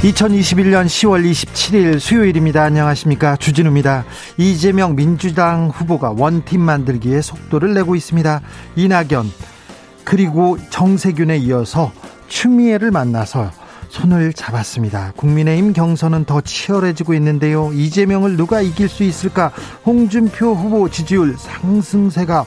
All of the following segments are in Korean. (2021년 10월 27일) 수요일입니다. 안녕하십니까, 주진우입니다. 이재명 민주당 후보가 원팀 만들기에 속도를 내고 있습니다. 이낙연 그리고 정세균에 이어서 추미애를 만나서 손을 잡았습니다. 국민의힘 경선은 더 치열해지고 있는데요. 이재명을 누가 이길 수 있을까? 홍준표 후보 지지율 상승세가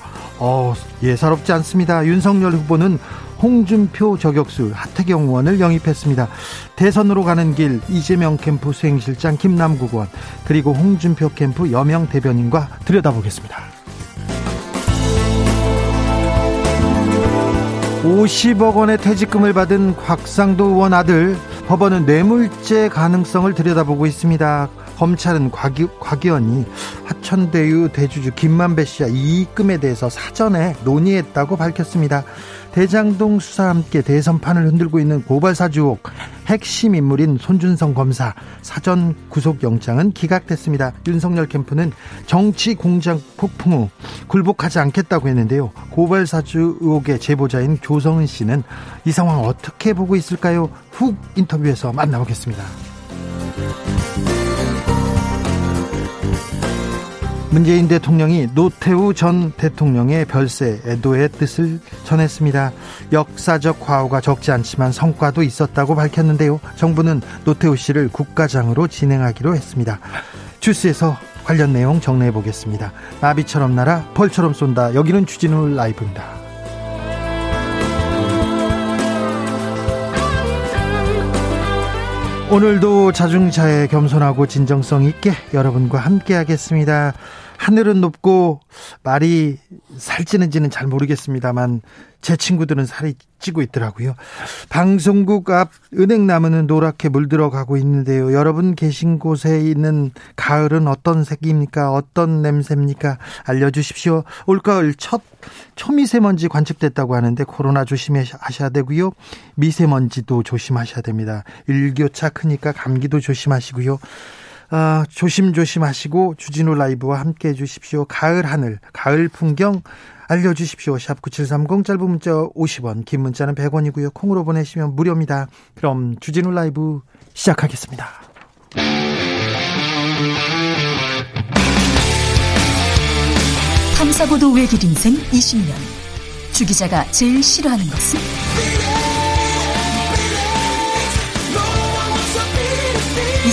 예사롭지 않습니다. 윤석열 후보는 홍준표 저격수 하태경 의원을 영입했습니다. 대선으로 가는 길 이재명 캠프 수행실장 김남국 의원, 그리고 홍준표 캠프 여명 대변인과 들여다보겠습니다. 50억 원의 퇴직금을 받은 곽상도 의원 아들, 법원은 뇌물죄 가능성을 들여다보고 있습니다. 검찰은 곽 의원이 하천대유 대주주 김만배 씨와 이익금에 대해서 사전에 논의했다고 밝혔습니다. 대장동 수사와 함께 대선판을 흔들고 있는 고발사주 의혹, 핵심 인물인 손준성 검사 사전 구속영장은 기각됐습니다. 윤석열 캠프는 정치 공작 폭풍 후 굴복하지 않겠다고 했는데요. 고발사주 의혹의 제보자인 조성은 씨는 이 상황 어떻게 보고 있을까요? 훅 인터뷰에서 만나보겠습니다. 문재인 대통령이 노태우 전 대통령의 별세 애도의 뜻을 전했습니다. 역사적 과오가 적지 않지만 성과도 있었다고 밝혔는데요. 정부는 노태우 씨를 국가장으로 진행하기로 했습니다. 주스에서 관련 내용 정리해 보겠습니다. 나비처럼 날아 벌처럼 쏜다. 여기는 주진우 라이브입니다. 오늘도 자중차에 겸손하고 진정성 있게 여러분과 함께 하겠습니다. 하늘은 높고 말이 살찌는지는 잘 모르겠습니다만 제 친구들은 살이 찌고 있더라고요. 방송국 앞 은행나무는 노랗게 물들어가고 있는데요. 여러분 계신 곳에 있는 가을은 어떤 색입니까? 어떤 냄새입니까? 알려주십시오. 올가을 첫 초미세먼지 관측됐다고 하는데 코로나 조심하셔야 되고요. 미세먼지도 조심하셔야 됩니다. 일교차 크니까 감기도 조심하시고요. 조심조심 하시고 주진우 라이브와 함께해 주십시오. 가을 하늘, 가을 풍경 알려주십시오. 샵 9730, 짧은 문자 50원, 긴 문자는 100원이고요. 콩으로 보내시면 무료입니다. 그럼 주진우 라이브 시작하겠습니다. 탐사보도 외길 인생 20년, 주 기자가 제일 싫어하는 것은? 이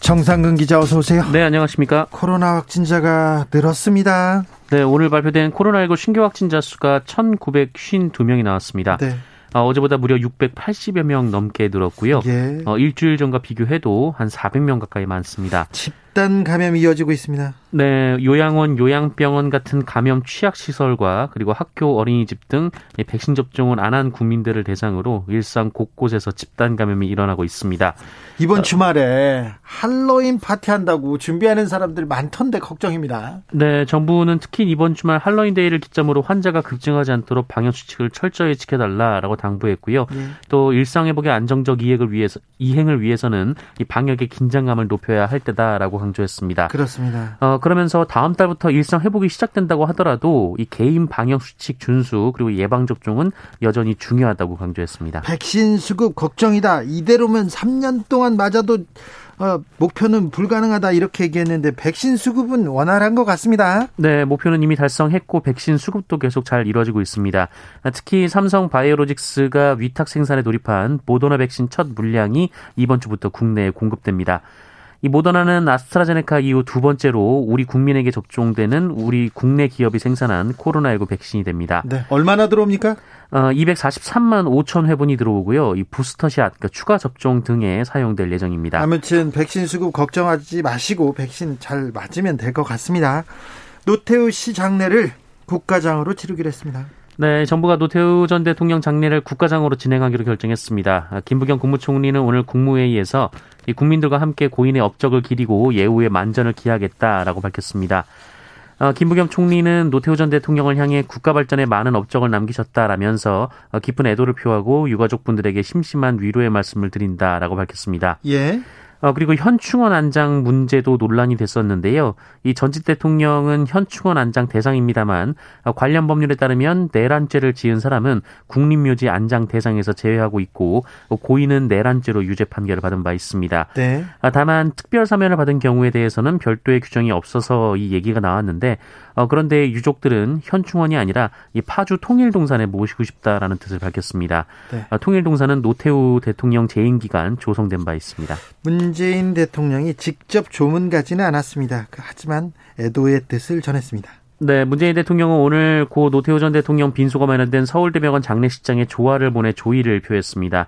정상근 기자 어서 오세요. 네, 안녕하십니까. 코로나 확진자가 늘었습니다. 네, 오늘 발표된 코로나19 신규 확진자 수가 1,952명이 나왔습니다. 네. 어제보다 무려 680여 명 넘게 늘었고요. 예. 일주일 전과 비교해도 한 400명 가까이 많습니다. 집단 감염이 이어지고 있습니다. 네, 요양원, 요양병원 같은 감염 취약시설과 그리고 학교, 어린이집 등 백신 접종을 안 한 국민들을 대상으로 일상 곳곳에서 집단 감염이 일어나고 있습니다. 이번 주말에 할로윈 파티한다고 준비하는 사람들 많던데 걱정입니다. 네, 정부는 특히 이번 주말 할로윈 데이를 기점으로 환자가 급증하지 않도록 방역수칙을 철저히 지켜달라라고 당부했고요. 또 일상회복의 안정적 이행을 위해서는 이 방역의 긴장감을 높여야 할 때다라고 강조했습니다. 그렇습니다. 그러면서 다음 달부터 일상 회복이 시작된다고 하더라도 이 개인 방역 수칙 준수 그리고 예방 접종은 여전히 중요하다고 강조했습니다. 백신 수급 걱정이다. 이대로면 3년 동안 맞아도 목표는 불가능하다 이렇게 얘기했는데 백신 수급은 원활한 것 같습니다. 네, 목표는 이미 달성했고 백신 수급도 계속 잘 이루어지고 있습니다. 특히 삼성바이오로직스가 위탁 생산에 돌입한 모더나 백신 첫 물량이 이번 주부터 국내에 공급됩니다. 이 모더나는 아스트라제네카 이후 두 번째로 우리 국민에게 접종되는 우리 국내 기업이 생산한 코로나19 백신이 됩니다. 네, 얼마나 들어옵니까? 243만 5천 회분이 들어오고요. 이 부스터샷, 그러니까 추가 접종 등에 사용될 예정입니다. 아무튼 백신 수급 걱정하지 마시고 백신 잘 맞으면 될 것 같습니다. 노태우 씨 장례를 국가장으로 치르기로 했습니다. 네, 정부가 노태우 전 대통령 장례를 국가장으로 진행하기로 결정했습니다. 김부겸 국무총리는 오늘 국무회의에서 이 국민들과 함께 고인의 업적을 기리고 예우에 만전을 기하겠다라고 밝혔습니다. 김부겸 총리는 노태우 전 대통령을 향해 국가 발전에 많은 업적을 남기셨다라면서 깊은 애도를 표하고 유가족분들에게 심심한 위로의 말씀을 드린다라고 밝혔습니다. 예. 그리고 현충원 안장 문제도 논란이 됐었는데요. 이 전직 대통령은 현충원 안장 대상입니다만 관련 법률에 따르면 내란죄를 지은 사람은 국립묘지 안장 대상에서 제외하고 있고 고인은 내란죄로 유죄 판결을 받은 바 있습니다. 네. 다만 특별 사면을 받은 경우에 대해서는 별도의 규정이 없어서 이 얘기가 나왔는데 그런데 유족들은 현충원이 아니라 이 파주 통일동산에 모시고 싶다라는 뜻을 밝혔습니다. 네. 통일동산은 노태우 대통령 재임 기간 조성된 바 있습니다. 문재인 대통령이 직접 조문가지는 않았습니다. 하지만 애도의 뜻을 전했습니다. 네, 문재인 대통령은 오늘 고 노태우 전 대통령 빈소가 마련된 서울대병원 장례식장에 조화를 보내 조의를 표했습니다.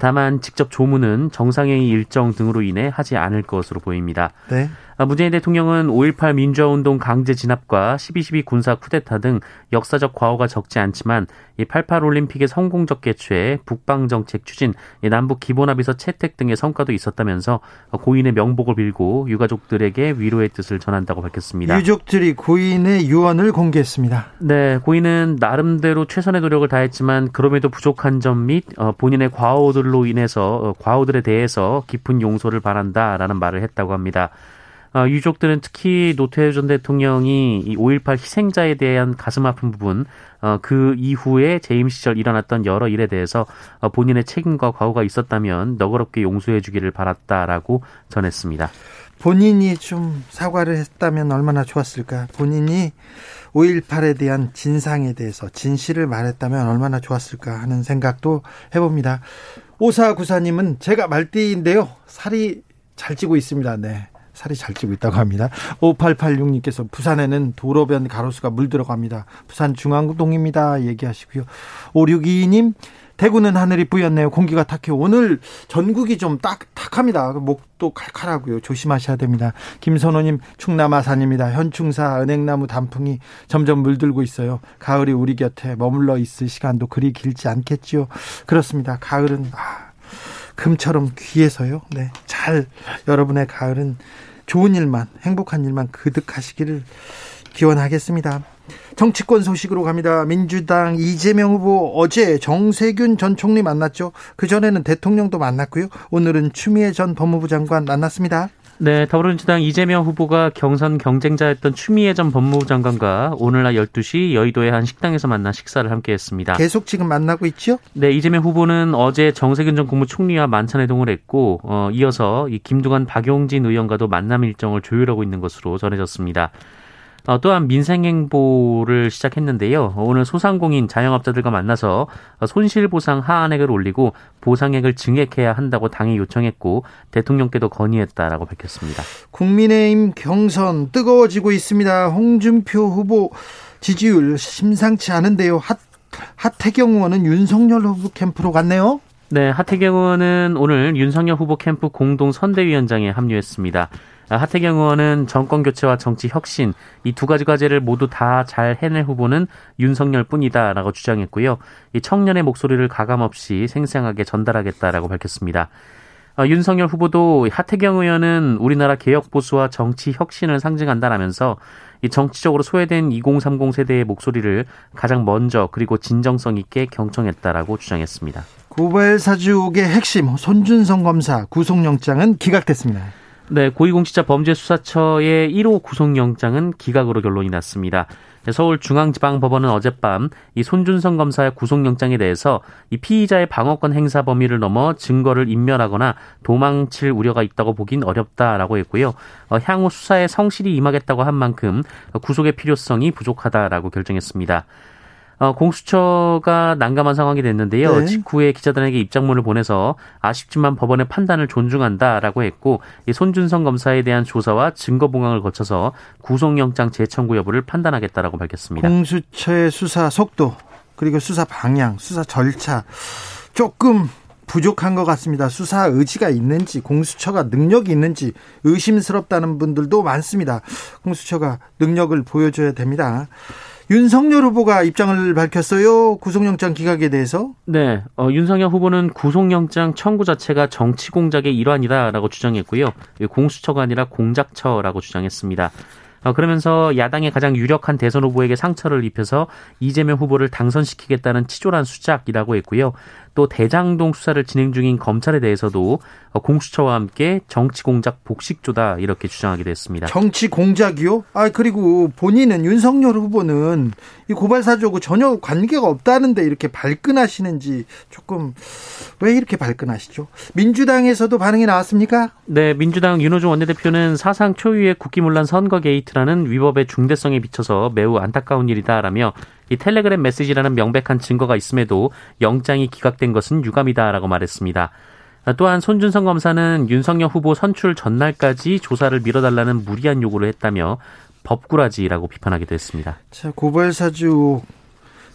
다만 직접 조문은 정상회의 일정 등으로 인해 하지 않을 것으로 보입니다. 네. 문재인 대통령은 5.18 민주화운동 강제 진압과 12.12 군사 쿠데타 등 역사적 과오가 적지 않지만 88 올림픽의 성공적 개최, 북방정책 추진, 남북 기본합의서 채택 등의 성과도 있었다면서 고인의 명복을 빌고 유가족들에게 위로의 뜻을 전한다고 밝혔습니다. 유족들이 고인의 유언을 공개했습니다. 네, 고인은 나름대로 최선의 노력을 다했지만 그럼에도 부족한 점 및 본인의 과오들로 인해서 과오들에 대해서 깊은 용서를 바란다라는 말을 했다고 합니다. 유족들은 특히 노태우 전 대통령이 5.18 희생자에 대한 가슴 아픈 부분, 그 이후에 재임 시절 일어났던 여러 일에 대해서 본인의 책임과 과오가 있었다면 너그럽게 용서해 주기를 바랐다라고 전했습니다. 본인이 좀 사과를 했다면 얼마나 좋았을까. 본인이 5.18에 대한 진상에 대해서 진실을 말했다면 얼마나 좋았을까 하는 생각도 해봅니다. 5494님은 제가 말띠인데요. 살이 잘 찌고 있습니다. 네. 살이 잘 찌고 있다고 합니다. 5886님께서 부산에는 도로변 가로수가 물들어갑니다. 부산 중앙동입니다. 얘기하시고요. 5622님 대구는 하늘이 뿌였네요. 공기가 탁해요. 오늘 전국이 좀 탁합니다. 목도 칼칼하고요. 조심하셔야 됩니다. 김선호님 충남 아산입니다. 현충사 은행나무 단풍이 점점 물들고 있어요. 가을이 우리 곁에 머물러 있을 시간도 그리 길지 않겠지요. 그렇습니다. 가을은 금처럼 귀해서요. 네, 잘 여러분의 가을은 좋은 일만 행복한 일만 그득하시기를 기원하겠습니다. 정치권 소식으로 갑니다. 민주당 이재명 후보 어제 정세균 전 총리 만났죠. 그전에는 대통령도 만났고요. 오늘은 추미애 전 법무부 장관 만났습니다. 네, 더불어민주당 이재명 후보가 경선 경쟁자였던 추미애 전 법무부 장관과 오늘 낮 12시 여의도의 한 식당에서 만나 식사를 함께했습니다. 계속 지금 만나고 있죠? 네, 이재명 후보는 어제 정세균 전 국무총리와 만찬 회동을 했고 이어서 이 김두관 박용진 의원과도 만남 일정을 조율하고 있는 것으로 전해졌습니다. 또한 민생행보를 시작했는데요. 오늘 소상공인 자영업자들과 만나서 손실보상 하한액을 올리고 보상액을 증액해야 한다고 당이 요청했고 대통령께도 건의했다라고 밝혔습니다. 국민의힘 경선 뜨거워지고 있습니다. 홍준표 후보 지지율 심상치 않은데요. 하태경 의원은 윤석열 후보 캠프로 갔네요. 네, 하태경 의원은 오늘 윤석열 후보 캠프 공동선대위원장에 합류했습니다. 하태경 의원은 정권교체와 정치혁신 이 두 가지 과제를 모두 다 잘 해낼 후보는 윤석열뿐이다라고 주장했고요. 이 청년의 목소리를 가감없이 생생하게 전달하겠다라고 밝혔습니다. 윤석열 후보도 하태경 의원은 우리나라 개혁보수와 정치혁신을 상징한다라면서 이 정치적으로 소외된 2030 세대의 목소리를 가장 먼저 그리고 진정성 있게 경청했다라고 주장했습니다. 고발 사주 의혹의 핵심 손준성 검사 구속영장은 기각됐습니다. 네, 고위공직자 범죄수사처의 1호 구속영장은 기각으로 결론이 났습니다. 서울중앙지방법원은 어젯밤 이 손준성 검사의 구속영장에 대해서 이 피의자의 방어권 행사 범위를 넘어 증거를 인멸하거나 도망칠 우려가 있다고 보긴 어렵다라고 했고요. 향후 수사에 성실히 임하겠다고 한 만큼 구속의 필요성이 부족하다라고 결정했습니다. 공수처가 난감한 상황이 됐는데요. 네. 직후에 기자들에게 입장문을 보내서 아쉽지만 법원의 판단을 존중한다라고 했고, 이 손준성 검사에 대한 조사와 증거 봉황을 거쳐서 구속영장 재청구 여부를 판단하겠다라고 밝혔습니다. 공수처의 수사 속도 그리고 수사 방향, 수사 절차 조금 부족한 것 같습니다. 수사 의지가 있는지, 공수처가 능력이 있는지 의심스럽다는 분들도 많습니다. 공수처가 능력을 보여줘야 됩니다. 윤석열 후보가 입장을 밝혔어요. 구속영장 기각에 대해서. 네, 윤석열 후보는 구속영장 청구 자체가 정치 공작의 일환이다라고 주장했고요. 공수처가 아니라 공작처라고 주장했습니다. 그러면서 야당의 가장 유력한 대선 후보에게 상처를 입혀서 이재명 후보를 당선시키겠다는 치졸한 수작이라고 했고요. 또 대장동 수사를 진행 중인 검찰에 대해서도 공수처와 함께 정치 공작 복식조다 이렇게 주장하기도 했습니다. 정치 공작이요? 아, 그리고 본인은, 윤석열 후보는 이 고발 사주하고 전혀 관계가 없다는데 이렇게 발끈하시는지, 조금 왜 이렇게 발끈하시죠? 민주당에서도 반응이 나왔습니까? 네, 민주당 윤호중 원내대표는 사상 초유의 국기문란 선거 게이트라는 위법의 중대성에 비춰서 매우 안타까운 일이다라며, 이 텔레그램 메시지라는 명백한 증거가 있음에도 영장이 기각된 것은 유감이다라고 말했습니다. 또한 손준성 검사는 윤석열 후보 선출 전날까지 조사를 미뤄달라는 무리한 요구를 했다며 법꾸라지라고 비판하기도 했습니다. 자, 고발사주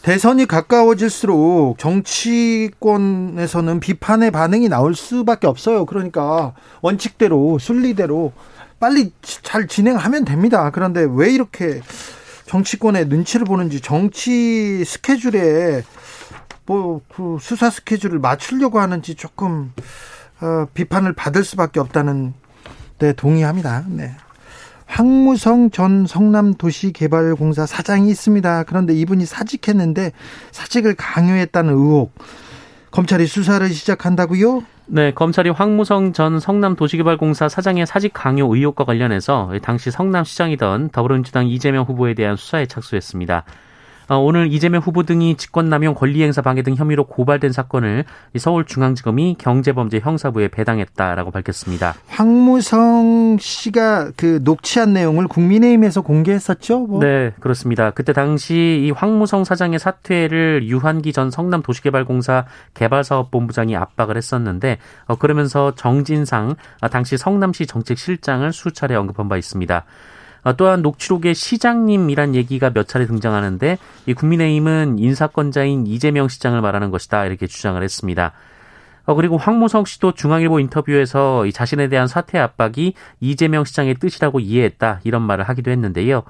대선이 가까워질수록 정치권에서는 비판의 반응이 나올 수밖에 없어요. 그러니까 원칙대로, 순리대로 빨리 잘 진행하면 됩니다. 그런데 왜 이렇게 정치권의 눈치를 보는지, 정치 스케줄에 그 수사 스케줄을 맞추려고 하는지 조금 비판을 받을 수밖에 없다는 데 동의합니다. 네. 황무성 전 성남도시개발공사 사장이 있습니다. 그런데 이분이 사직했는데 사직을 강요했다는 의혹, 검찰이 수사를 시작한다고요? 네, 검찰이 황무성 전 성남도시개발공사 사장의 사직 강요 의혹과 관련해서 당시 성남시장이던 더불어민주당 이재명 후보에 대한 수사에 착수했습니다. 오늘 이재명 후보 등이 직권남용, 권리행사 방해 등 혐의로 고발된 사건을 서울중앙지검이 경제범죄 형사부에 배당했다라고 밝혔습니다. 황무성 씨가 그 녹취한 내용을 국민의힘에서 공개했었죠? 네, 그렇습니다. 그때 당시 이 황무성 사장의 사퇴를 유한기 전 성남도시개발공사 개발사업본부장이 압박을 했었는데, 그러면서 정진상 당시 성남시 정책실장을 수차례 언급한 바 있습니다. 또한 녹취록에 시장님이란 얘기가 몇 차례 등장하는데, 이 국민의힘은 인사권자인 이재명 시장을 말하는 것이다 이렇게 주장을 했습니다. 그리고 황무성 씨도 중앙일보 인터뷰에서 이 자신에 대한 사퇴 압박이 이재명 시장의 뜻이라고 이해했다 이런 말을 하기도 했는데요.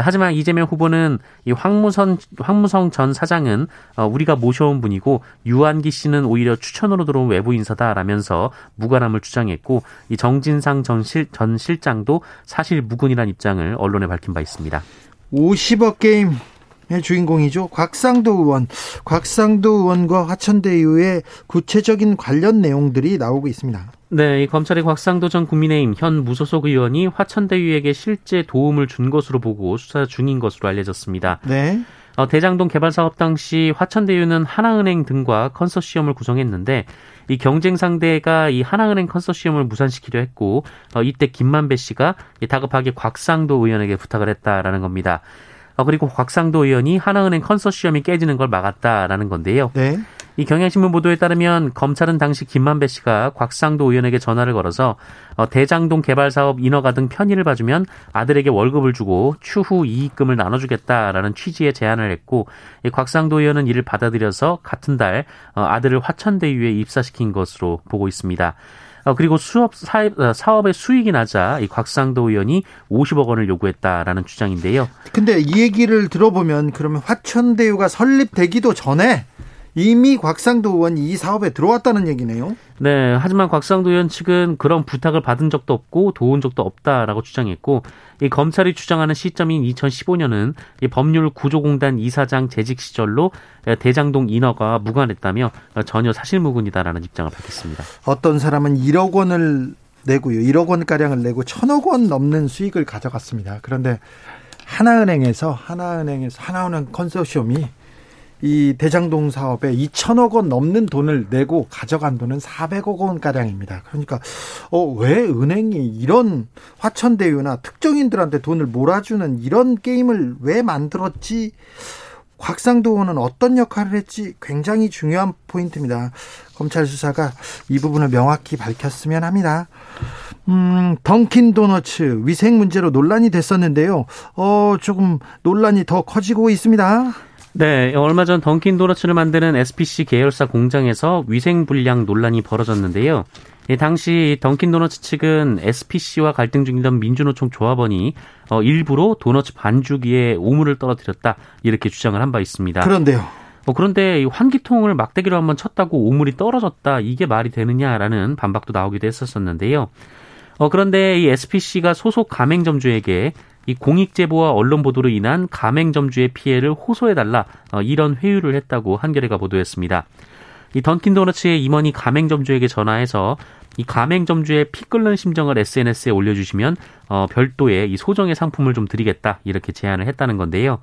하지만 이재명 후보는 이 황무성 전 사장은 우리가 모셔온 분이고 유한기 씨는 오히려 추천으로 들어온 외부 인사다라면서 무관함을 주장했고, 이 정진상 전 실장도 사실 무근이란 입장을 언론에 밝힌 바 있습니다. 50억 게임. 주인공이죠. 곽상도 의원과 화천대유의 구체적인 관련 내용들이 나오고 있습니다. 네, 이 검찰이 곽상도 전 국민의힘 현 무소속 의원이 화천대유에게 실제 도움을 준 것으로 보고 수사 중인 것으로 알려졌습니다. 네. 대장동 개발 사업 당시 화천대유는 하나은행 등과 컨소시엄을 구성했는데, 이 경쟁 상대가 이 하나은행 컨소시엄을 무산시키려 했고, 이때 김만배 씨가 다급하게 곽상도 의원에게 부탁을 했다라는 겁니다. 그리고 곽상도 의원이 하나은행 컨소시엄이 깨지는 걸 막았다라는 건데요. 네. 이 경향신문 보도에 따르면 검찰은 당시 김만배 씨가 곽상도 의원에게 전화를 걸어서 대장동 개발사업 인허가 등 편의를 봐주면 아들에게 월급을 주고 추후 이익금을 나눠주겠다라는 취지의 제안을 했고, 이 곽상도 의원은 이를 받아들여서 같은 달 아들을 화천대유에 입사시킨 것으로 보고 있습니다. 그리고 사업의 수익이 나자 이 곽상도 의원이 50억 원을 요구했다라는 주장인데요. 근데 이 얘기를 들어보면, 그러면 화천대유가 설립되기도 전에 이미 곽상도 의원이 이 사업에 들어왔다는 얘기네요. 네, 하지만 곽상도 의원 측은 그런 부탁을 받은 적도 없고 도운 적도 없다라고 주장했고, 이 검찰이 주장하는 시점인 2015년은 이 법률구조공단 이사장 재직 시절로 대장동 인허가 무관했다며 전혀 사실무근이다라는 입장을 밝혔습니다. 어떤 사람은 1억 원을 내고요. 1억 원가량을 내고 1,000억 원 넘는 수익을 가져갔습니다. 그런데 하나은행 컨소시엄이 이 대장동 사업에 2,000억 원 넘는 돈을 내고 가져간 돈은 400억 원가량입니다. 그러니까 왜 은행이 이런 화천대유나 특정인들한테 돈을 몰아주는 이런 게임을 왜 만들었지? 곽상도 의원은 어떤 역할을 했지? 굉장히 중요한 포인트입니다. 검찰 수사가 이 부분을 명확히 밝혔으면 합니다. 던킨 도너츠 위생 문제로 논란이 됐었는데요. 조금 논란이 더 커지고 있습니다. 네, 얼마 전 던킨 도너츠를 만드는 SPC 계열사 공장에서 위생 불량 논란이 벌어졌는데요. 당시 던킨 도너츠 측은 SPC와 갈등 중이던 민주노총 조합원이 일부러 도너츠 반죽 위에 오물을 떨어뜨렸다, 이렇게 주장을 한 바 있습니다. 그런데요. 그런데 환기통을 막대기로 한번 쳤다고 오물이 떨어졌다, 이게 말이 되느냐라는 반박도 나오기도 했었는데요. 그런데 이 SPC가 소속 가맹점주에게 이 공익 제보와 언론 보도로 인한 가맹점주의 피해를 호소해달라, 이런 회유를 했다고 한겨레가 보도했습니다. 이 던킨 도너츠의 임원이 가맹점주에게 전화해서 이 가맹점주의 피 끓는 심정을 SNS에 올려주시면 별도의 이 소정의 상품을 좀 드리겠다, 이렇게 제안을 했다는 건데요.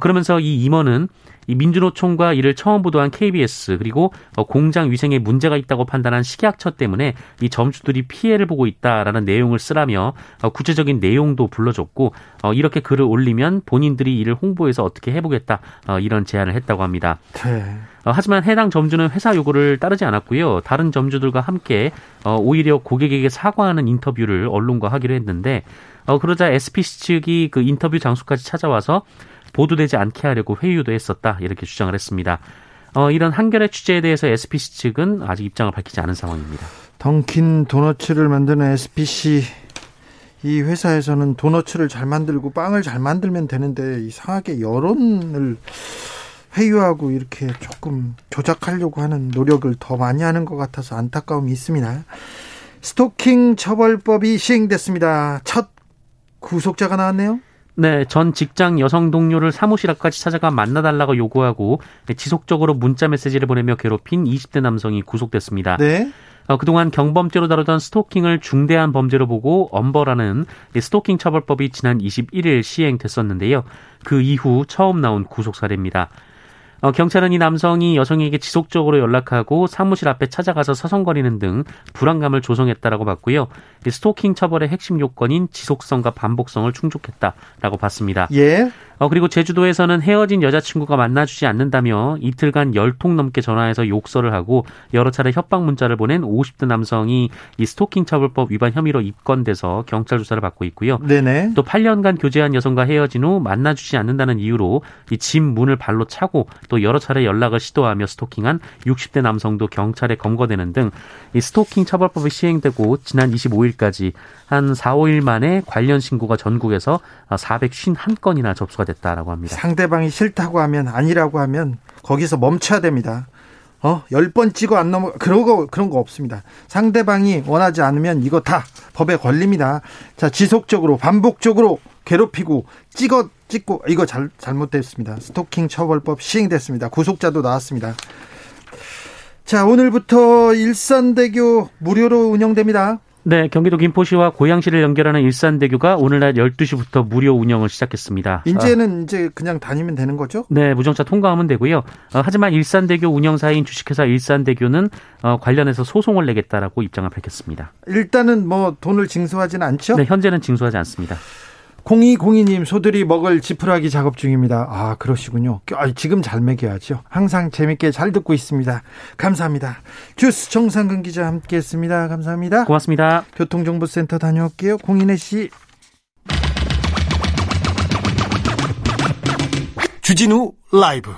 그러면서 이 임원은 이 민주노총과 이를 처음 보도한 KBS, 그리고 공장 위생에 문제가 있다고 판단한 식약처 때문에 이 점주들이 피해를 보고 있다라는 내용을 쓰라며 구체적인 내용도 불러줬고, 이렇게 글을 올리면 본인들이 이를 홍보해서 어떻게 해보겠다, 이런 제안을 했다고 합니다. 네. 하지만 해당 점주는 회사 요구를 따르지 않았고요. 다른 점주들과 함께 오히려 고객에게 사과하는 인터뷰를 언론과 하기로 했는데, 그러자 SPC 측이 그 인터뷰 장소까지 찾아와서 보도되지 않게 하려고 회유도 했었다, 이렇게 주장을 했습니다. 이런 한겨레 취재에 대해서 SPC 측은 아직 입장을 밝히지 않은 상황입니다. 던킨 도너츠를 만드는 SPC, 이 회사에서는 도너츠를 잘 만들고 빵을 잘 만들면 되는데 이상하게 여론을 회유하고 이렇게 조금 조작하려고 하는 노력을 더 많이 하는 것 같아서 안타까움이 있습니다. 스토킹 처벌법이 시행됐습니다. 첫 구속자가 나왔네요. 네, 전 직장 여성 동료를 사무실 앞까지 찾아가 만나달라고 요구하고 지속적으로 문자 메시지를 보내며 괴롭힌 20대 남성이 구속됐습니다. 네. 그동안 경범죄로 다루던 스토킹을 중대한 범죄로 보고 엄벌하는 스토킹 처벌법이 지난 21일 시행됐었는데요. 그 이후 처음 나온 구속 사례입니다. 경찰은 이 남성이 여성에게 지속적으로 연락하고 사무실 앞에 찾아가서 서성거리는 등 불안감을 조성했다라고 봤고요. 스토킹 처벌의 핵심 요건인 지속성과 반복성을 충족했다라고 봤습니다. 예. 그리고 제주도에서는 헤어진 여자친구가 만나주지 않는다며 이틀간 10통 넘게 전화해서 욕설을 하고 여러 차례 협박 문자를 보낸 50대 남성이 이 스토킹 처벌법 위반 혐의로 입건돼서 경찰 조사를 받고 있고요. 네네. 또 8년간 교제한 여성과 헤어진 후 만나주지 않는다는 이유로 이 집 문을 발로 차고 또 여러 차례 연락을 시도하며 스토킹한 60대 남성도 경찰에 검거되는 등 이 스토킹 처벌법이 시행되고 지난 25일까지 한 4, 5일 만에 관련 신고가 전국에서 451건이나 접수가 됐다라고 합니다. 상대방이 싫다고 하면, 아니라고 하면 거기서 멈춰야 됩니다. 10번 찍어 안 넘어, 그런 거 없습니다. 상대방이 원하지 않으면 이거 다 법에 걸립니다. 자, 지속적으로 반복적으로 괴롭히고 찍고 이거 잘못됐습니다. 스토킹 처벌법 시행됐습니다. 구속자도 나왔습니다. 자, 오늘부터 일산대교 무료로 운영됩니다. 네, 경기도 김포시와 고양시를 연결하는 일산대교가 오늘 낮 12시부터 무료 운영을 시작했습니다. 이제는 이제 그냥 다니면 되는 거죠? 네, 무정차 통과하면 되고요. 하지만 일산대교 운영사인 주식회사 일산대교는 관련해서 소송을 내겠다라고 입장을 밝혔습니다. 일단은 뭐 돈을 징수하지는 않죠? 네, 현재는 징수하지 않습니다. 0202님, 소들이 먹을 지푸라기 작업 중입니다. 아, 그러시군요. 지금 잘 먹여야죠. 항상 재밌게 잘 듣고 있습니다. 감사합니다. 주스 정상근 기자 함께했습니다. 감사합니다. 고맙습니다. 교통정보센터 다녀올게요. 공인혜 씨. 주진우 라이브.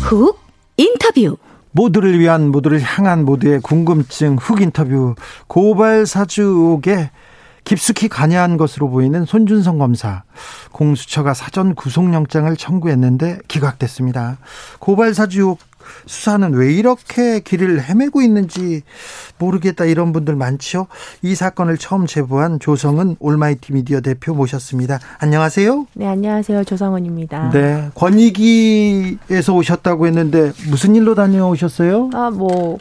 훅 인터뷰. 모두를 위한, 모두를 향한, 모두의 궁금증 훅 인터뷰. 고발 사주 의혹에 깊숙이 관여한 것으로 보이는 손준성 검사, 공수처가 사전 구속영장을 청구했는데 기각됐습니다. 고발 사주 의혹 수사는 왜 이렇게 길을 헤매고 있는지 모르겠다 이런 분들 많죠. 이 사건을 처음 제보한 조성은 올마이티 미디어 대표 모셨습니다. 안녕하세요. 네, 안녕하세요. 조성은입니다. 네, 권익위에서 오셨다고 했는데 무슨 일로 다녀오셨어요?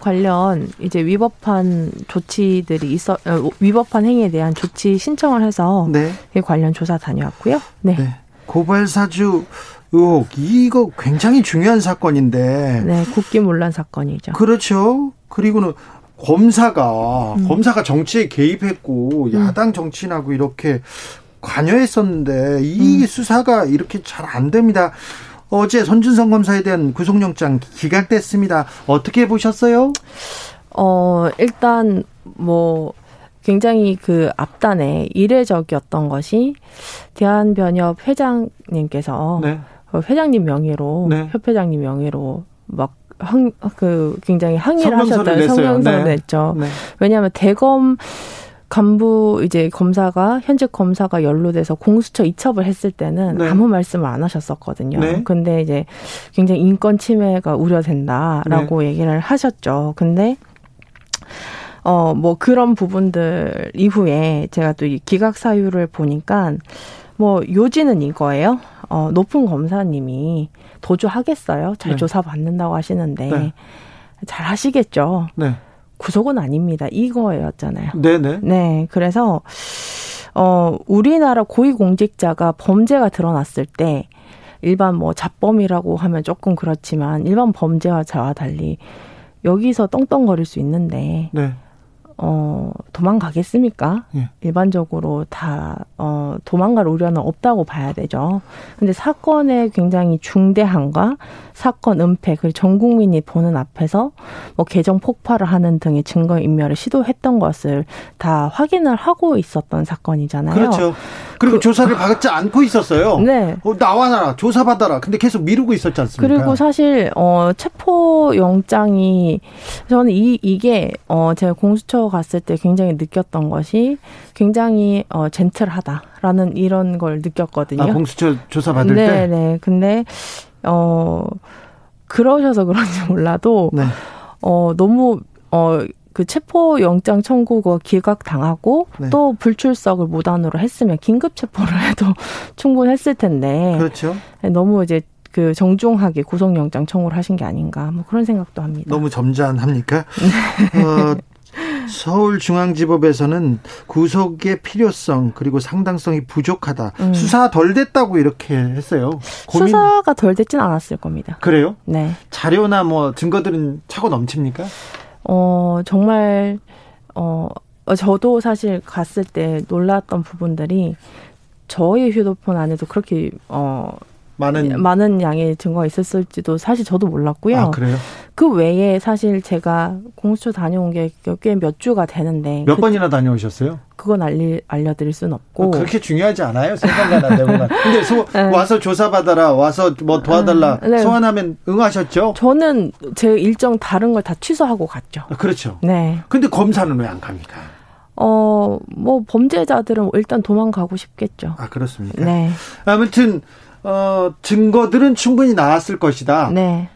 관련 이제 위법한 조치들이 있어 위법한 행위에 대한 조치 신청을 해서 네. 관련 조사 다녀왔고요. 네. 네. 고발 사주 의혹 이거 굉장히 중요한 사건인데. 네, 국기문란 사건이죠. 그렇죠. 그리고는 검사가 정치에 개입했고 야당 정치인하고 이렇게 관여했었는데 이 수사가 이렇게 잘 안 됩니다. 어제 손준성 검사에 대한 구속영장 기각됐습니다. 어떻게 보셨어요? 일단 굉장히 그 앞단에 이례적이었던 것이 대한변협 회장님께서 네. 회장님 명의로 네. 협회장님 명의로 굉장히 항의를 하셨다는 성명서를 네. 냈죠. 네. 왜냐하면 대검 간부 이제 검사가 현직 검사가 연루돼서 공수처 이첩을 했을 때는 네. 아무 말씀을 안 하셨었거든요. 네. 근데 이제 굉장히 인권 침해가 우려된다라고 네. 얘기를 하셨죠. 근데 그런 부분들 이후에 제가 또 이 기각 사유를 보니까 요지는 이거예요. 높은 검사님이 도주하겠어요? 잘 네. 조사받는다고 하시는데 네. 잘 하시겠죠. 네. 구속은 아닙니다. 이거였잖아요. 네네. 네. 그래서 우리나라 고위공직자가 범죄가 드러났을 때 일반 잡범이라고 하면 조금 그렇지만 일반 범죄와 달리 여기서 떵떵거릴 수 있는데 네. 도망가겠습니까? 예. 일반적으로 다 도망갈 우려는 없다고 봐야 되죠. 근데 사건의 굉장히 중대함과 사건 은폐 그리고 전 국민이 보는 앞에서 계정 폭발을 하는 등의 증거 인멸을 시도했던 것을 다 확인을 하고 있었던 사건이잖아요. 그렇죠. 그리고 조사를 받지 않고 있었어요. 네. 나와라 조사받아라. 근데 계속 미루고 있었지 않습니까? 그리고 사실 체포영장이 저는 이게 제가 공수처 갔을 때 굉장히 느꼈던 것이 굉장히 젠틀하다라는 이런 걸 느꼈거든요. 공수처 조사받을 네, 때? 네네. 근데 그러셔서 그런지 몰라도 네. 너무 그 체포영장 청구가 기각당하고 네. 또 불출석을 무단으로 했으면 긴급체포를 해도 충분했을 텐데 그렇죠. 너무 이제 그 정중하게 구속영장 청구를 하신 게 아닌가 그런 생각도 합니다. 너무 점잖합니까? 서울중앙지법에서는 구속의 필요성 그리고 상당성이 부족하다. 수사 덜 됐다고 이렇게 했어요. 수사가 덜 됐진 않았을 겁니다. 그래요? 네. 자료나 증거들은 차고 넘칩니까? 정말 저도 사실 갔을 때 놀랐던 부분들이 저희 휴대폰 안에도 그렇게 많은 양의 증거가 있었을지도 사실 저도 몰랐고요. 아, 그래요? 그 외에 사실 제가 공수처 다녀온 게 꽤 몇 주가 되는데. 몇 번이나 다녀오셨어요? 그건 알려드릴 순 없고. 그렇게 중요하지 않아요? 생각나나 내보나. 근데 와서 조사받아라, 와서 도와달라, 네. 소환하면 응하셨죠? 저는 제 일정 다른 걸 다 취소하고 갔죠. 아, 그렇죠. 네. 근데 검사는 왜 안 갑니까? 범죄자들은 일단 도망가고 싶겠죠. 아, 그렇습니까? 네. 아무튼. 증거들은 충분히 나왔을 것이다. 네.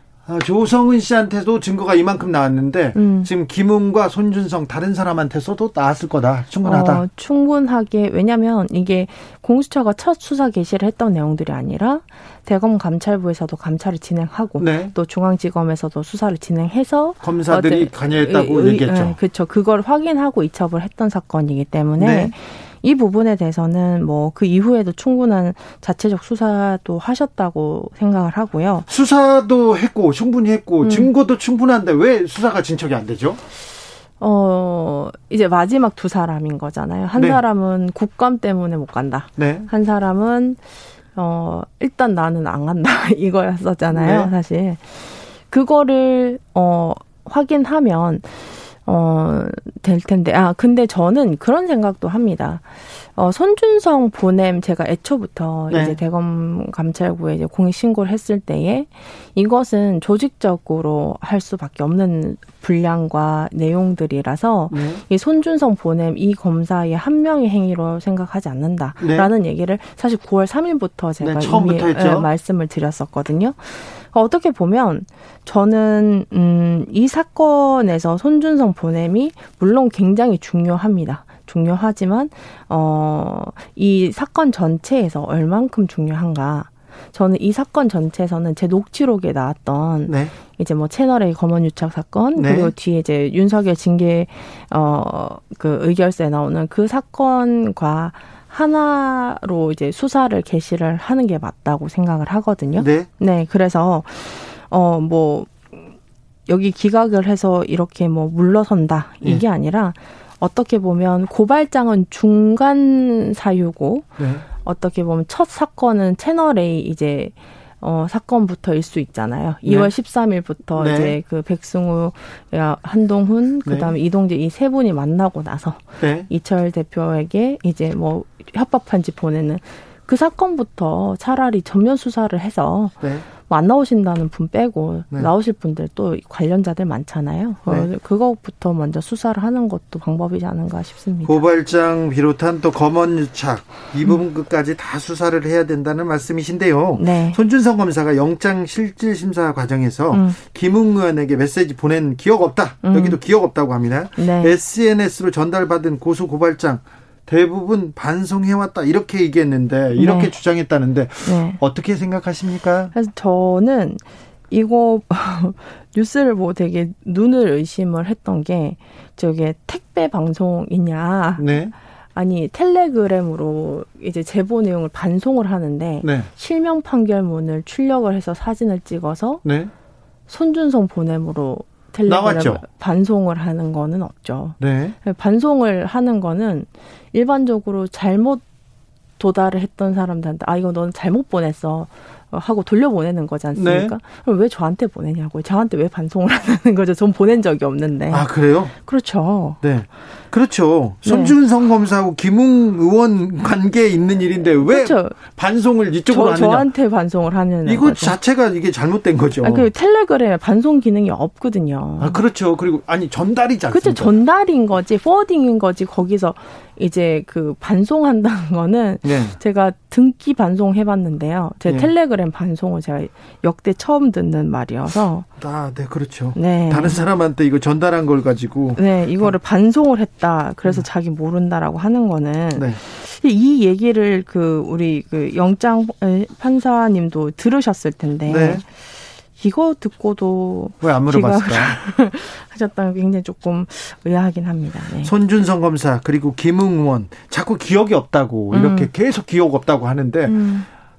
조성은 씨한테도 증거가 이만큼 나왔는데 지금 김웅과 손준성 다른 사람한테서도 나왔을 거다. 충분하다. 충분하게. 왜냐하면 이게 공수처가 첫 수사 개시를 했던 내용들이 아니라 대검 감찰부에서도 감찰을 진행하고 네. 또 중앙지검에서도 수사를 진행해서 검사들이 관여했다고 얘기했죠. 그렇죠. 그걸 확인하고 이첩을 했던 사건이기 때문에 네. 이 부분에 대해서는 그 이후에도 충분한 자체적 수사도 하셨다고 생각을 하고요. 수사도 했고 충분히 했고 증거도 충분한데 왜 수사가 진척이 안 되죠? 이제 마지막 두 사람인 거잖아요. 한 네. 사람은 국감 때문에 못 간다. 네. 한 사람은 일단 나는 안 간다 이거였었잖아요. 네. 사실 그거를 확인하면 될 텐데. 아, 근데 저는 그런 생각도 합니다. 손준성 보냄 제가 애초부터 네. 이제 대검 감찰부에 이제 공익 신고를 했을 때에 이것은 조직적으로 할 수밖에 없는 분량과 내용들이라서 네. 이 손준성 보냄 이 검사의 한 명의 행위로 생각하지 않는다라는 네. 얘기를 사실 9월 3일부터 제가 네, 이미 말씀을 드렸었거든요. 어떻게 보면 저는 이 사건에서 손준성 보냄이 물론 굉장히 중요합니다. 중요하지만 이 사건 전체에서 얼만큼 중요한가? 저는 이 사건 전체에서는 제 녹취록에 나왔던 네. 이제 뭐 채널A 검언 유착 사건 네. 그리고 뒤에 이제 윤석열 징계 그 의결서에 나오는 그 사건과 하나로 이제 수사를 개시를 하는 게 맞다고 생각을 하거든요. 네. 네, 그래서 뭐 여기 기각을 해서 이렇게 뭐 물러선다 이게 네. 아니라 어떻게 보면 고발장은 중간 사유고 네. 어떻게 보면 첫 사건은 채널A 이제 사건부터일 수 있잖아요. 2월 13일부터 네. 이제 그 백승우, 한동훈, 네. 그다음에 이동재 이 세 분이 만나고 나서 네. 이철 대표에게 이제 뭐 협박편지 보내는 그 사건부터 차라리 전면 수사를 해서 네. 뭐 안 나오신다는 분 빼고 네. 나오실 분들 또 관련자들 많잖아요. 네. 그것부터 먼저 수사를 하는 것도 방법이지 않은가 싶습니다. 고발장 비롯한 또 검언유착 이 부분까지 다 수사를 해야 된다는 말씀이신데요. 네. 손준성 검사가 영장 실질 심사 과정에서 김웅 의원에게 메시지 보낸 기억 없다. 여기도 기억 없다고 합니다. 네. SNS로 전달받은 고소 고발장 대부분 반송해왔다 이렇게 얘기했는데 이렇게 네. 주장했다는데 네. 어떻게 생각하십니까? 그래서 저는 이거 뉴스를 보고 되게 눈을 의심을 했던 게 저게 택배 방송이냐 네. 아니 텔레그램으로 이제 제보 내용을 반송을 하는데 네. 실명 판결문을 출력을 해서 사진을 찍어서 네. 손준성 보냄으로 나왔죠. 반송을 하는 거는 없죠. 네. 반송을 하는 거는 일반적으로 잘못 도달을 했던 사람들한테 아 이거 넌 잘못 보냈어 하고 돌려보내는 거지 않습니까? 네. 그럼 왜 저한테 보내냐고요. 저한테 왜 반송을 하는 거죠. 전 보낸 적이 없는데. 아 그래요? 그렇죠. 네, 그렇죠. 손준성 네. 검사하고 김웅 의원 관계에 있는 일인데 왜 그렇죠. 반송을 이쪽으로 하느냐. 저한테 반송을 하는 이거 거죠. 자체가 이게 잘못된 거죠. 아니, 그 텔레그램에 반송 기능이 없거든요. 아 그렇죠. 그리고 아니 전달이지 않습니까? 그렇죠. 전달인 거지 포워딩인 거지 거기서 이제 그 반송한다는 거는 네. 제가 등기 반송 해봤는데요. 제 네. 텔레그램 반송을 제가 역대 처음 듣는 말이어서. 아, 네, 그렇죠. 네. 다른 사람한테 이거 전달한 걸 가지고. 네, 이거를 반송을 했다. 그래서 자기 모른다라고 하는 거는. 네. 이 얘기를 그 우리 그 영장 판사님도 들으셨을 텐데. 네. 이거 듣고도 왜 안 물어봤을까 하셨다는 게 굉장히 조금 의아하긴 합니다. 네. 손준성 검사 그리고 김웅 의원 자꾸 기억이 없다고 이렇게 계속 기억 없다고 하는데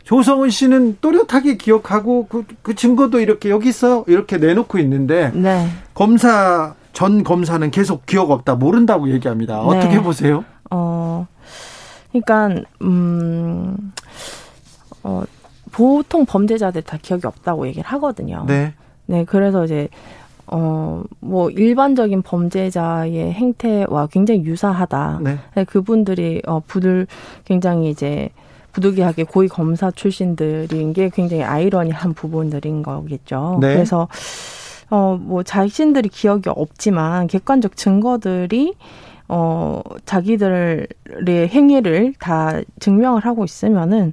조성은 씨는 또렷하게 기억하고 그 증거도 이렇게 여기 있어요 이렇게 내놓고 있는데 네. 검사 전 검사는 계속 기억 없다 모른다고 얘기합니다. 어떻게 네. 보세요? 그러니까 보통 범죄자들 다 기억이 없다고 얘기를 하거든요. 네. 네, 그래서 이제, 뭐, 일반적인 범죄자의 행태와 굉장히 유사하다. 네. 네, 그분들이, 굉장히 이제, 부득이하게 고위 검사 출신들인 게 굉장히 아이러니한 부분들인 거겠죠. 네. 그래서, 뭐, 자신들이 기억이 없지만, 객관적 증거들이, 자기들의 행위를 다 증명을 하고 있으면은,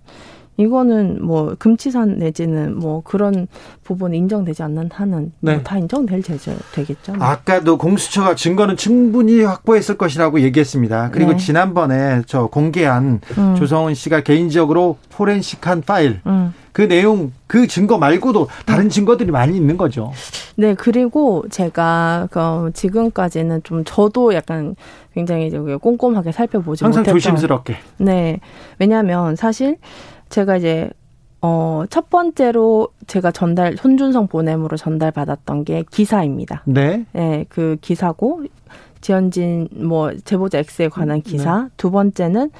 이거는 뭐 금치산 내지는 뭐 그런 부분 인정되지 않는 한은 네. 뭐 다 인정될 제재 되겠죠. 아까도 공수처가 증거는 충분히 확보했을 것이라고 얘기했습니다. 그리고 네. 지난번에 저 공개한 조성은 씨가 개인적으로 포렌식한 파일 그 내용 그 증거 말고도 다른 증거들이 많이 있는 거죠. 네, 그리고 제가 지금까지는 좀 저도 약간 굉장히 꼼꼼하게 살펴보지 항상 못했던. 항상 조심스럽게. 네, 왜냐하면 사실. 제가 이제, 첫 번째로 제가 손준성 보냄으로 전달받았던 게 기사입니다. 네. 네, 그 기사고, 지현진, 뭐, 제보자 X에 관한 기사. 네. 두 번째는,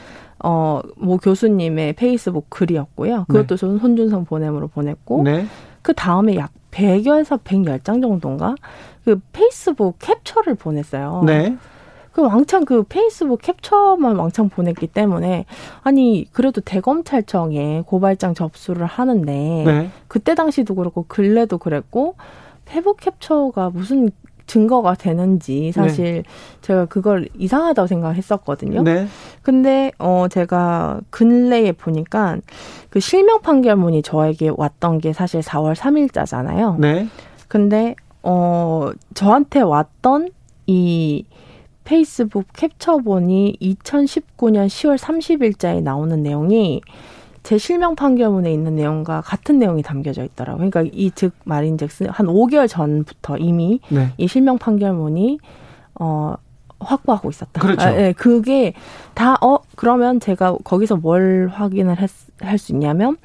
뭐 교수님의 페이스북 글이었고요. 그것도 네. 손준성 보냄으로 보냈고, 네. 그 다음에 약 100여에서 110장 정도인가? 그 페이스북 캡처를 보냈어요. 네. 그 왕창 그 페이스북 캡처만 왕창 보냈기 때문에 아니 그래도 대검찰청에 고발장 접수를 하는데 네. 그때 당시도 그렇고 근래도 그랬고 페북 캡처가 무슨 증거가 되는지 사실 네. 제가 그걸 이상하다고 생각했었거든요. 네. 근데 제가 근래에 보니까 그 실명 판결문이 저에게 왔던 게 사실 4월 3일자잖아요. 네. 근데 저한테 왔던 이 페이스북 캡처본이 2019년 10월 30일자에 나오는 내용이 제 실명 판결문에 있는 내용과 같은 내용이 담겨져 있더라고요. 그러니까 이 즉 말인즉슨 한 5개월 전부터 이미 네. 이 실명 판결문이 확보하고 있었다. 그렇죠. 아, 네, 그게 다 그러면 제가 거기서 뭘 확인을 할 수 있냐면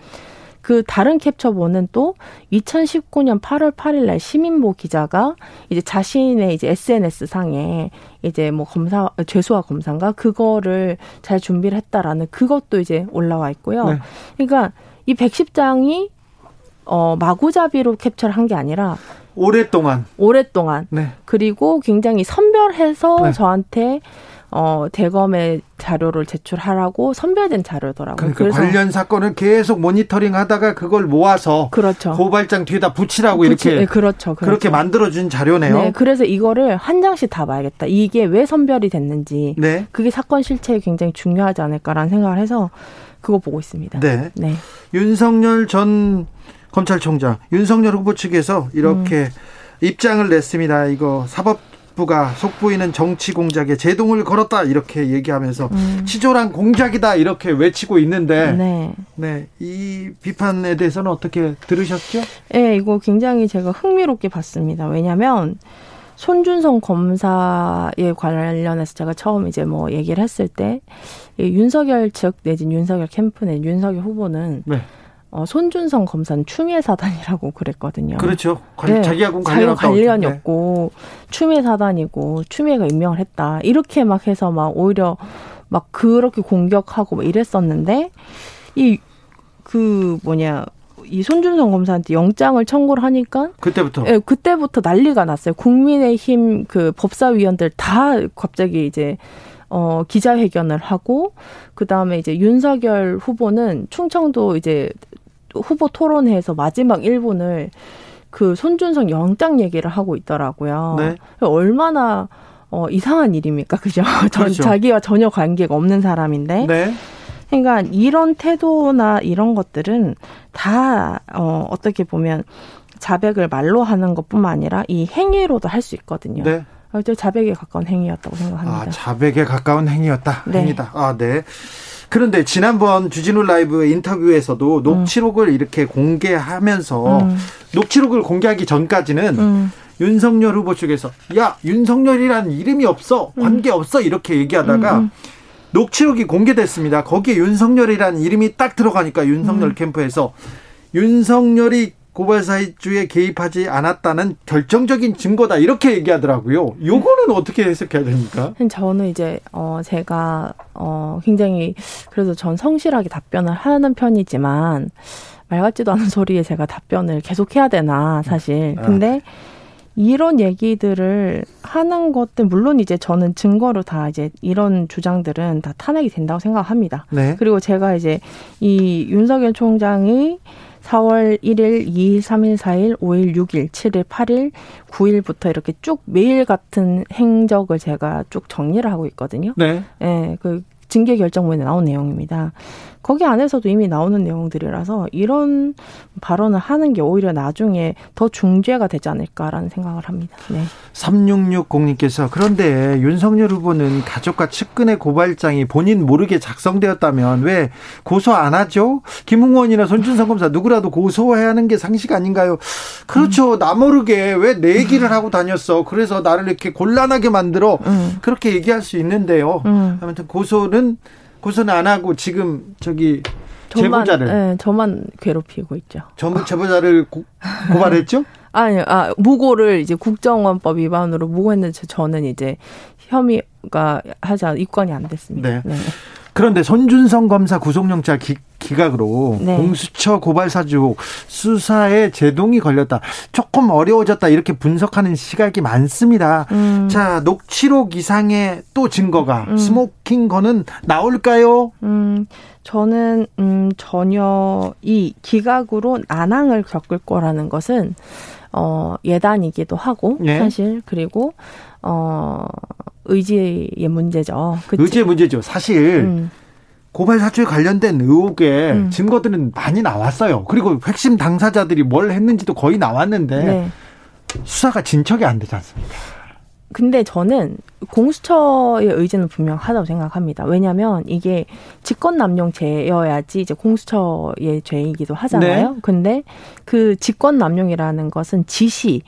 그 다른 캡처본은 또 2019년 8월 8일 날 시민보 기자가 이제 자신의 이제 SNS 상에 이제 뭐 검사, 죄수와 검사인가? 그거를 잘 준비를 했다라는 그것도 이제 올라와 있고요. 네. 그러니까 이 110장이 마구잡이로 캡처를 한 게 아니라 오랫동안. 네. 그리고 굉장히 선별해서 네. 저한테 대검의 자료를 제출하라고 선별된 자료더라고요. 그러니까 그래서 관련 사건을 계속 모니터링하다가 그걸 모아서 그렇죠. 고발장 뒤에다 붙이라고 이렇게 네, 그렇죠. 그렇게 만들어준 자료네요. 네, 그래서 이거를 한 장씩 다 봐야겠다. 이게 왜 선별이 됐는지 네. 그게 사건 실체에 굉장히 중요하지 않을까라는 생각을 해서 그거 보고 있습니다. 네. 윤석열 전 검찰총장, 윤석열 후보 측에서 이렇게 입장을 냈습니다. 이거 사법부가 속보이는 정치 공작에 제동을 걸었다 이렇게 얘기하면서 치졸한 공작이다 이렇게 외치고 있는데 네, 이 비판에 대해서는 어떻게 들으셨죠? 네, 이거 굉장히 제가 흥미롭게 봤습니다. 왜냐하면 손준성 검사에 관련해서 제가 처음 이제 뭐 얘기를 했을 때 윤석열 측 내지 윤석열 캠프 내 윤석열 후보는 네. 손준성 검사는 추미애 사단이라고 그랬거든요. 그렇죠. 네. 자기하고는 관련이 없고 추미애 사단이고 추미애가 임명을 했다. 이렇게 막 해서 막 오히려 막 그렇게 공격하고 막 이랬었는데 이 손준성 검사한테 영장을 청구를 하니까 그때부터 난리가 났어요. 국민의힘 그 법사위원들 다 갑자기 이제 기자회견을 하고 그 다음에 이제 윤석열 후보는 충청도 이제 후보 토론회에서 마지막 1분을 그 손준성 영장 얘기를 하고 있더라고요. 네. 얼마나 이상한 일입니까? 그죠? 그렇죠. 자기와 전혀 관계가 없는 사람인데. 네. 그러니까 이런 태도나 이런 것들은 다 어떻게 보면 자백을 말로 하는 것뿐만 아니라 이 행위로도 할 수 있거든요. 네. 자백에 가까운 행위였다고 생각합니다. 자백에 가까운 행위였다. 네. 행위다. 그런데 지난번 주진우 라이브 인터뷰에서도 녹취록을 이렇게 공개하면서 녹취록을 공개하기 전까지는 윤석열 후보 측에서 야, 윤석열이란 이름이 없어. 관계 없어. 이렇게 얘기하다가 녹취록이 공개됐습니다. 거기에 윤석열이란 이름이 딱 들어가니까 윤석열 캠프에서 윤석열이 고발사주에 개입하지 않았다는 결정적인 증거다 이렇게 얘기하더라고요. 요거는 어떻게 해석해야 됩니까? 저는 이제 제가 굉장히 그래서 전 성실하게 답변을 하는 편이지만 말 같지도 않은 소리에 제가 답변을 계속해야 되나 사실. 근데 이런 얘기들을 하는 것들 물론 이제 저는 증거로 다 이제 이런 주장들은 다 탄핵이 된다고 생각합니다. 네. 그리고 제가 이제 이 윤석열 총장이 4월 1일, 2일, 3일, 4일, 5일, 6일, 7일, 8일, 9일부터 이렇게 쭉 매일 같은 행적을 제가 쭉 정리를 하고 있거든요. 네. 네, 그 징계 결정문에 나온 내용입니다. 거기 안에서도 이미 나오는 내용들이라서 이런 발언을 하는 게 오히려 나중에 더 중죄가 되지 않을까라는 생각을 합니다. 네. 3660님께서 그런데 윤석열 후보는 가족과 측근의 고발장이 본인 모르게 작성되었다면 왜 고소 안 하죠? 김웅 의원이나 손준성 검사 누구라도 고소해야 하는 게 상식 아닌가요? 그렇죠. 나 모르게 왜 내 얘기를 하고 다녔어. 그래서 나를 이렇게 곤란하게 만들어. 그렇게 얘기할 수 있는데요. 아무튼 고소는 안 하고 지금 제보자를 저만 괴롭히고 있죠. 제보자를 고발했죠? 아니요, 무고를 이제 국정원법 위반으로 무고했는데 저는 이제 혐의가 하자 입건이 안 됐습니다. 네. 그런데 손준성 검사 구속영장 기각으로 네. 공수처 고발 사주 수사에 제동이 걸렸다. 조금 어려워졌다. 이렇게 분석하는 시각이 많습니다. 자, 녹취록 이상의 또 증거가 스모킹 거는 나올까요? 저는 전혀 이 기각으로 난항을 겪을 거라는 것은 예단이기도 하고 네. 사실 그리고 의지의 문제죠. 그치? 의지의 문제죠. 사실 고발 사주에 관련된 의혹의 증거들은 많이 나왔어요. 그리고 핵심 당사자들이 뭘 했는지도 거의 나왔는데 네. 수사가 진척이 안 되지 않습니까? 근데 저는 공수처의 의지는 분명하다고 생각합니다. 왜냐하면 이게 직권남용죄여야지 이제 공수처의 죄이기도 하잖아요. 네. 근데 그 직권남용이라는 것은 지시에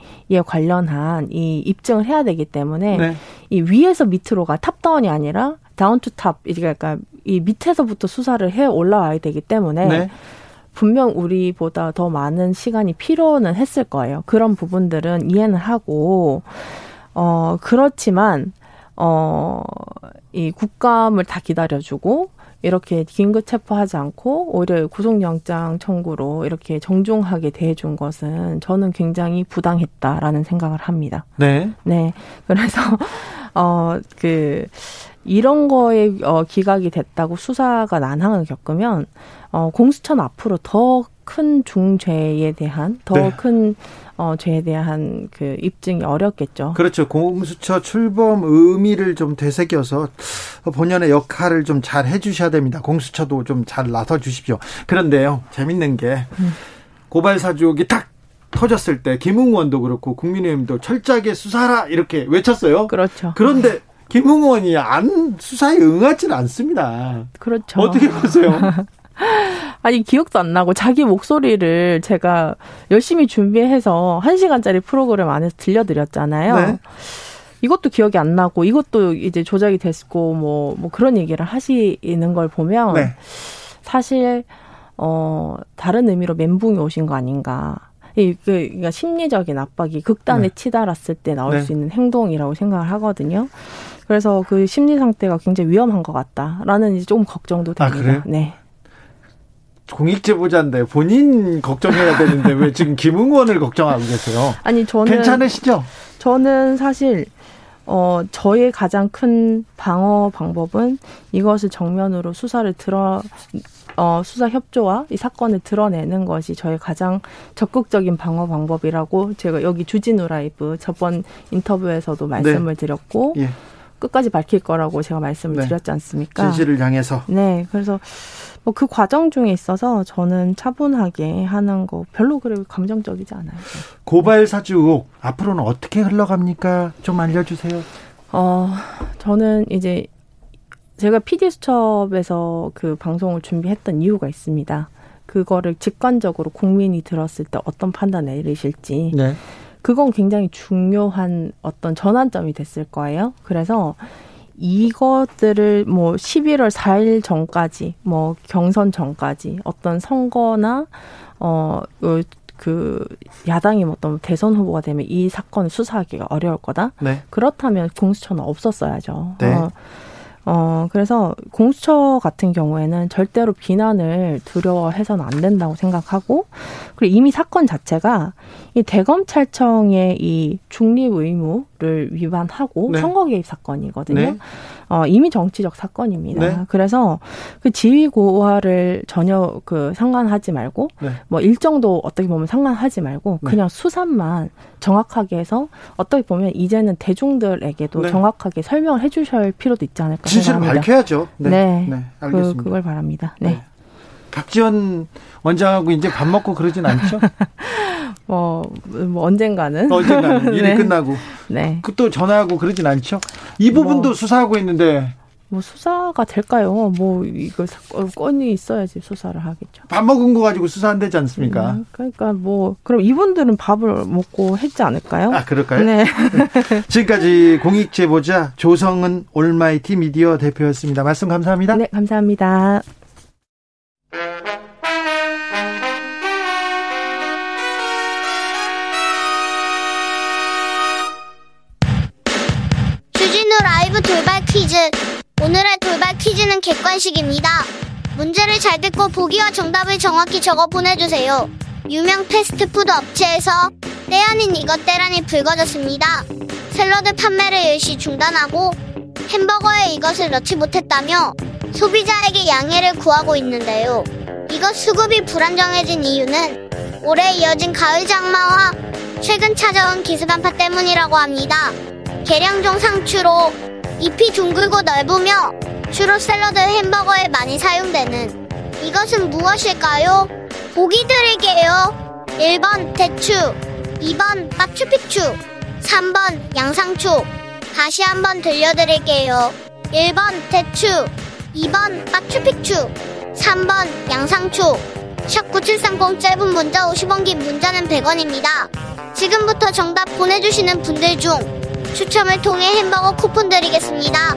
관련한 이 입증을 해야 되기 때문에 네. 이 위에서 밑으로가 탑다운이 아니라 다운 투 탑, 그러니까 이 밑에서부터 수사를 해 올라와야 되기 때문에 네. 분명 우리보다 더 많은 시간이 필요는 했을 거예요. 그런 부분들은 이해는 하고. 그렇지만, 이 국감을 다 기다려주고, 이렇게 긴급 체포하지 않고, 오히려 구속영장 청구로 이렇게 정중하게 대해준 것은 저는 굉장히 부당했다라는 생각을 합니다. 네. 네. 그래서, 이런 거에 기각이 됐다고 수사가 난항을 겪으면, 공수처는 앞으로 더 큰 중죄에 대한, 더 큰, 네. 죄에 대한 그 입증이 어렵겠죠. 그렇죠. 공수처 출범 의미를 좀 되새겨서 본연의 역할을 좀 잘 해주셔야 됩니다. 공수처도 좀 잘 나서 주십시오. 그런데요, 재밌는 게 고발 사주옥이 탁 터졌을 때 김웅 의원도 그렇고 국민의힘도 철저하게 수사라 이렇게 외쳤어요. 그렇죠. 그런데 김웅 의원이 수사에 응하지는 않습니다. 그렇죠. 어떻게 보세요? 아니 기억도 안 나고 자기 목소리를 제가 열심히 준비해서 1시간짜리 프로그램 안에서 들려드렸잖아요. 네. 이것도 기억이 안 나고 이것도 이제 조작이 됐고 뭐 그런 얘기를 하시는 걸 보면 네. 사실 다른 의미로 멘붕이 오신 거 아닌가. 그러니까 심리적인 압박이 극단에 네. 치달았을 때 나올 네. 수 있는 행동이라고 생각을 하거든요. 그래서 그 심리 상태가 굉장히 위험한 것 같다라는 이제 조금 걱정도 됩니다. 아, 그래요? 네. 공익 제보자인데 본인 걱정해야 되는데 왜 지금 김웅 의원을 걱정하고 계세요? 아니 저는 괜찮으시죠? 저는 사실 저의 가장 큰 방어 방법은 이것을 정면으로 수사 협조와 이 사건을 드러내는 것이 저의 가장 적극적인 방어 방법이라고 제가 여기 주진우 라이브 저번 인터뷰에서도 말씀을 네. 드렸고 예. 끝까지 밝힐 거라고 제가 말씀을 네. 드렸지 않습니까? 진실을 향해서. 네. 그래서 그 과정 중에 있어서 저는 차분하게 하는 거 별로 그렇게 감정적이지 않아요. 고발 사주 의혹 앞으로는 어떻게 흘러갑니까? 좀 알려주세요. 저는 이제 제가 PD수첩에서 그 방송을 준비했던 이유가 있습니다. 그거를 직관적으로 국민이 들었을 때 어떤 판단 내리실지. 네. 그건 굉장히 중요한 어떤 전환점이 됐을 거예요. 그래서 이것들을 11월 4일 전까지, 경선 전까지 어떤 선거나, 야당이 어떤 대선 후보가 되면 이 사건을 수사하기가 어려울 거다? 네. 그렇다면 공수처는 없었어야죠. 네. 그래서 공수처 같은 경우에는 절대로 비난을 두려워해서는 안 된다고 생각하고, 그리고 이미 사건 자체가 이 대검찰청의 이 중립 의무를 위반하고 네. 선거 개입 사건이거든요. 네. 이미 정치적 사건입니다. 네. 그래서 그 지위 고하를 전혀 상관하지 말고, 네. 일정도 어떻게 보면 상관하지 말고, 네. 그냥 수사만 정확하게 해서 어떻게 보면 이제는 대중들에게도 네. 정확하게 설명을 해주실 필요도 있지 않을까. 진실을 밝혀야죠. 네, 네, 알겠습니다. 그걸 바랍니다. 네. 네. 박지원 원장하고 이제 밥 먹고 그러진 않죠? 언젠가는. 일이 네. 끝나고. 네. 또 전화하고 그러진 않죠? 이 부분도 수사하고 있는데. 수사가 될까요? 이거 건이 있어야지 수사를 하겠죠. 밥 먹은 거 가지고 수사한다지 않습니까? 그러니까 그럼 이분들은 밥을 먹고 했지 않을까요? 아, 그럴까요? 네. 지금까지 공익제보자 조성은 올마이티 미디어 대표였습니다. 말씀 감사합니다. 네, 감사합니다. 주진우 라이브 돌발 퀴즈. 오늘의 돌발 퀴즈는 객관식입니다. 문제를 잘 듣고 보기와 정답을 정확히 적어 보내주세요. 유명 패스트푸드 업체에서 때 아닌 이것 때란이 불거졌습니다. 샐러드 판매를 일시 중단하고 햄버거에 이것을 넣지 못했다며 소비자에게 양해를 구하고 있는데요. 이것 수급이 불안정해진 이유는 올해 이어진 가을 장마와 최근 찾아온 기습한파 때문이라고 합니다. 계량종 상추로 잎이 둥글고 넓으며 주로 샐러드 햄버거에 많이 사용되는 이것은 무엇일까요? 보기 드릴게요. 1번 대추, 2번 마추픽추, 3번 양상추. 다시 한번 들려드릴게요. 1번 대추, 2번 마추픽추, 3번 양상추. 샵9730 짧은 문자 50원, 긴 문자는 100원입니다. 지금부터 정답 보내주시는 분들 중 추첨을 통해 햄버거 쿠폰 드리겠습니다.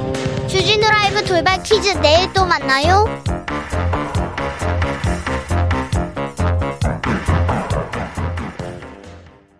주진우 라이브 돌발 퀴즈, 내일 또 만나요.